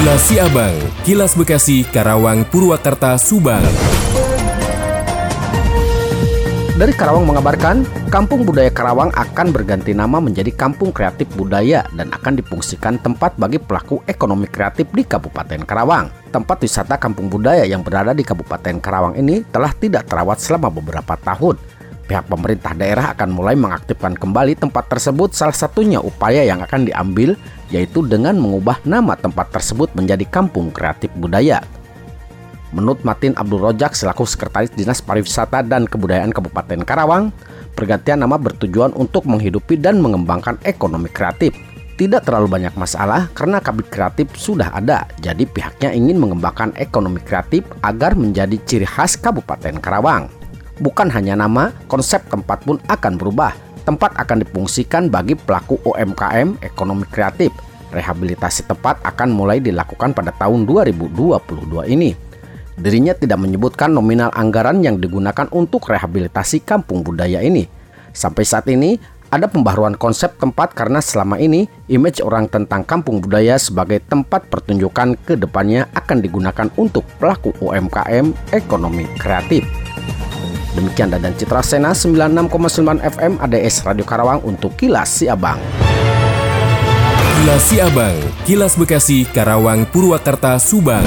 Kilas Siabang, Kilas Bekasi, Karawang, Purwakarta, Subang. Dari Karawang mengabarkan, Kampung Budaya Karawang akan berganti nama menjadi Kampung Kreatif Budaya dan akan difungsikan tempat bagi pelaku ekonomi kreatif di Kabupaten Karawang. Tempat wisata Kampung Budaya yang berada di Kabupaten Karawang ini telah tidak terawat selama beberapa tahun. Pihak pemerintah daerah akan mulai mengaktifkan kembali tempat tersebut, salah satunya upaya yang akan diambil yaitu dengan mengubah nama tempat tersebut menjadi Kampung Kreatif Budaya. Menurut Martin Abdul Rojak selaku Sekretaris Dinas Pariwisata dan Kebudayaan Kabupaten Karawang, pergantian nama bertujuan untuk menghidupi dan mengembangkan ekonomi kreatif. Tidak terlalu banyak masalah karena kabit kreatif sudah ada, jadi pihaknya ingin mengembangkan ekonomi kreatif agar menjadi ciri khas Kabupaten Karawang. Bukan hanya nama, konsep tempat pun akan berubah. Tempat akan difungsikan bagi pelaku UMKM ekonomi kreatif. Rehabilitasi tempat akan mulai dilakukan pada tahun 2022 ini. Dirinya tidak menyebutkan nominal anggaran yang digunakan untuk rehabilitasi kampung budaya ini. Sampai saat ini, ada pembaharuan konsep tempat karena selama ini, image orang tentang kampung budaya sebagai tempat pertunjukan ke depannya akan digunakan untuk pelaku UMKM ekonomi kreatif. Demikian Dadan Citra Sena, 96,9 FM ADS Radio Karawang untuk Kilas Siabang. Kilas Siabang, Kilas Bekasi, Karawang, Purwakarta, Subang.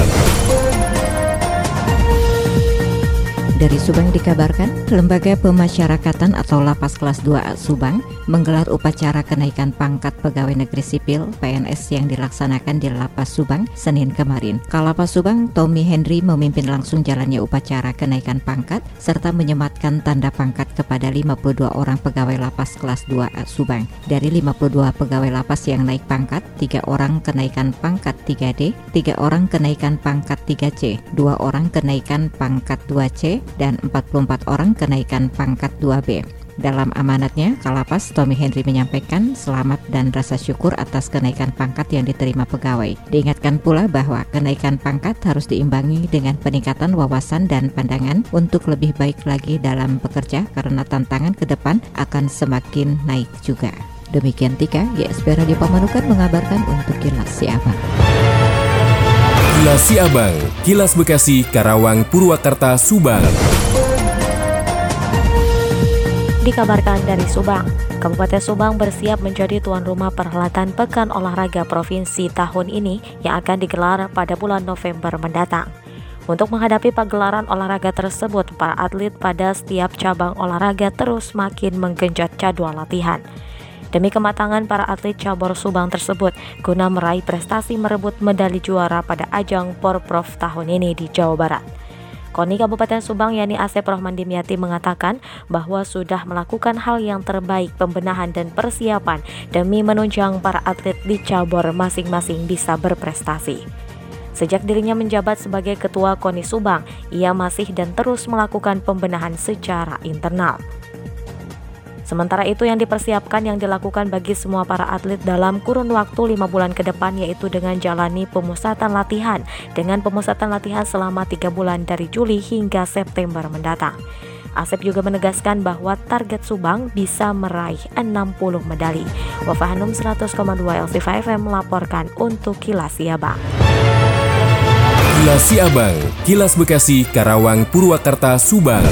Dari Subang dikabarkan, Lembaga Pemasyarakatan atau Lapas Kelas 2 Subang menggelar upacara kenaikan pangkat pegawai negeri sipil PNS yang dilaksanakan di Lapas Subang Senin kemarin. Kalapas Subang, Tommy Hendri memimpin langsung jalannya upacara kenaikan pangkat serta menyematkan tanda pangkat kepada 52 orang pegawai Lapas Kelas 2 Subang. Dari 52 pegawai lapas yang naik pangkat, 3 orang kenaikan pangkat 3D, 3 orang kenaikan pangkat 3C, 2 orang kenaikan pangkat 2C, dan 44 orang kenaikan pangkat 2B. Dalam amanatnya, Kalapas Tommy Hendri menyampaikan selamat dan rasa syukur atas kenaikan pangkat yang diterima pegawai. Diingatkan pula bahwa kenaikan pangkat harus diimbangi dengan peningkatan wawasan dan pandangan untuk lebih baik lagi dalam bekerja karena tantangan ke depan akan semakin naik juga. Demikian Tika Yespera di Pamanukan mengabarkan untuk Kilas Siabang. Kilas Siabang, Kilas Bekasi, Karawang, Purwakarta, Subang. Dikabarkan dari Subang, Kabupaten Subang bersiap menjadi tuan rumah perhelatan Pekan Olahraga Provinsi tahun ini yang akan digelar pada bulan November mendatang. Untuk menghadapi pagelaran olahraga tersebut, para atlet pada setiap cabang olahraga terus makin menggenjot jadwal latihan. Demi kematangan para atlet cabur Subang tersebut guna meraih prestasi merebut medali juara pada ajang Porprov tahun ini di Jawa Barat. KONI Kabupaten Subang Yani Asep Rohman Dimyati mengatakan bahwa sudah melakukan hal yang terbaik pembenahan dan persiapan demi menunjang para atlet di cabur masing-masing bisa berprestasi. Sejak dirinya menjabat sebagai Ketua KONI Subang, ia masih dan terus melakukan pembenahan secara internal. Sementara itu yang dipersiapkan yang dilakukan bagi semua para atlet dalam kurun waktu 5 bulan ke depan yaitu dengan jalani pemusatan latihan selama 3 bulan dari Juli hingga September mendatang. Asep juga menegaskan bahwa target Subang bisa meraih 60 medali. Wafahanum 100,2 LC5 FM melaporkan untuk Kilas Siabang. Kilas Siabang, Kilas Bekasi, Karawang, Purwakarta, Subang.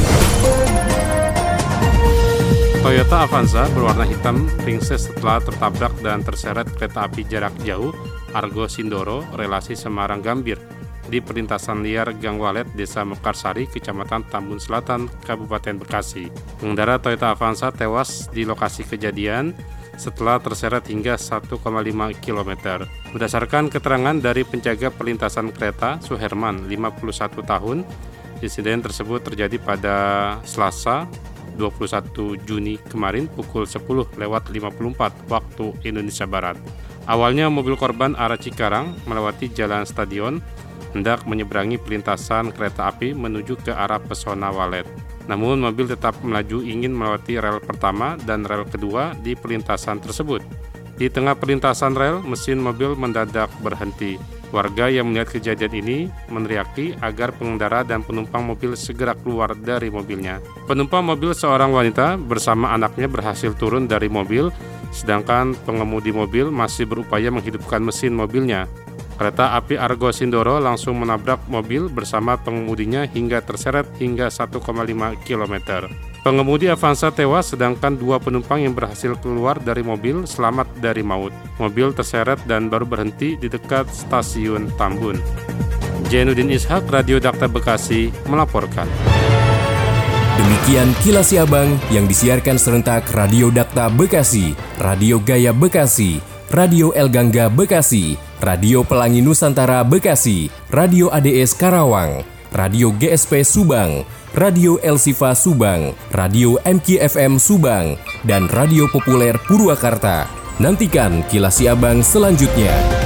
Toyota Avanza berwarna hitam ringsek setelah tertabrak dan terseret kereta api jarak jauh Argo Sindoro relasi Semarang-Gambir di perlintasan liar Gangwalet, Desa Mekarsari, Kecamatan Tambun Selatan, Kabupaten Bekasi. Pengendara Toyota Avanza tewas di lokasi kejadian setelah terseret hingga 1,5 km. Berdasarkan keterangan dari penjaga perlintasan kereta Suherman, 51 tahun, insiden tersebut terjadi pada Selasa, 21 Juni kemarin pukul 10.54 waktu Indonesia Barat. Awalnya mobil korban arah Cikarang melewati Jalan Stadion hendak menyeberangi perlintasan kereta api menuju ke arah Pesona Walet. Namun mobil tetap melaju ingin melewati rel pertama dan rel kedua di perlintasan tersebut. Di tengah perlintasan rel, mesin mobil mendadak berhenti. Warga yang melihat kejadian ini meneriaki agar pengendara dan penumpang mobil segera keluar dari mobilnya. Penumpang mobil seorang wanita bersama anaknya berhasil turun dari mobil, sedangkan pengemudi mobil masih berupaya menghidupkan mesin mobilnya. Kereta api Argo Sindoro langsung menabrak mobil bersama pengemudinya hingga terseret hingga 1,5 km. Pengemudi Avanza tewas, sedangkan 2 penumpang yang berhasil keluar dari mobil selamat dari maut. Mobil terseret dan baru berhenti di dekat stasiun Tambun. Jenudin Ishak, Radio Dakta Bekasi, melaporkan. Demikian Kilas Siabang yang disiarkan serentak Radio Dakta Bekasi, Radio Gaya Bekasi, Radio El Gangga Bekasi, Radio Pelangi Nusantara Bekasi, Radio ADS Karawang, Radio GSP Subang, Radio El Sifa Subang, Radio MKFM Subang, dan Radio Populer Purwakarta. Nantikan Kilas Siabang selanjutnya.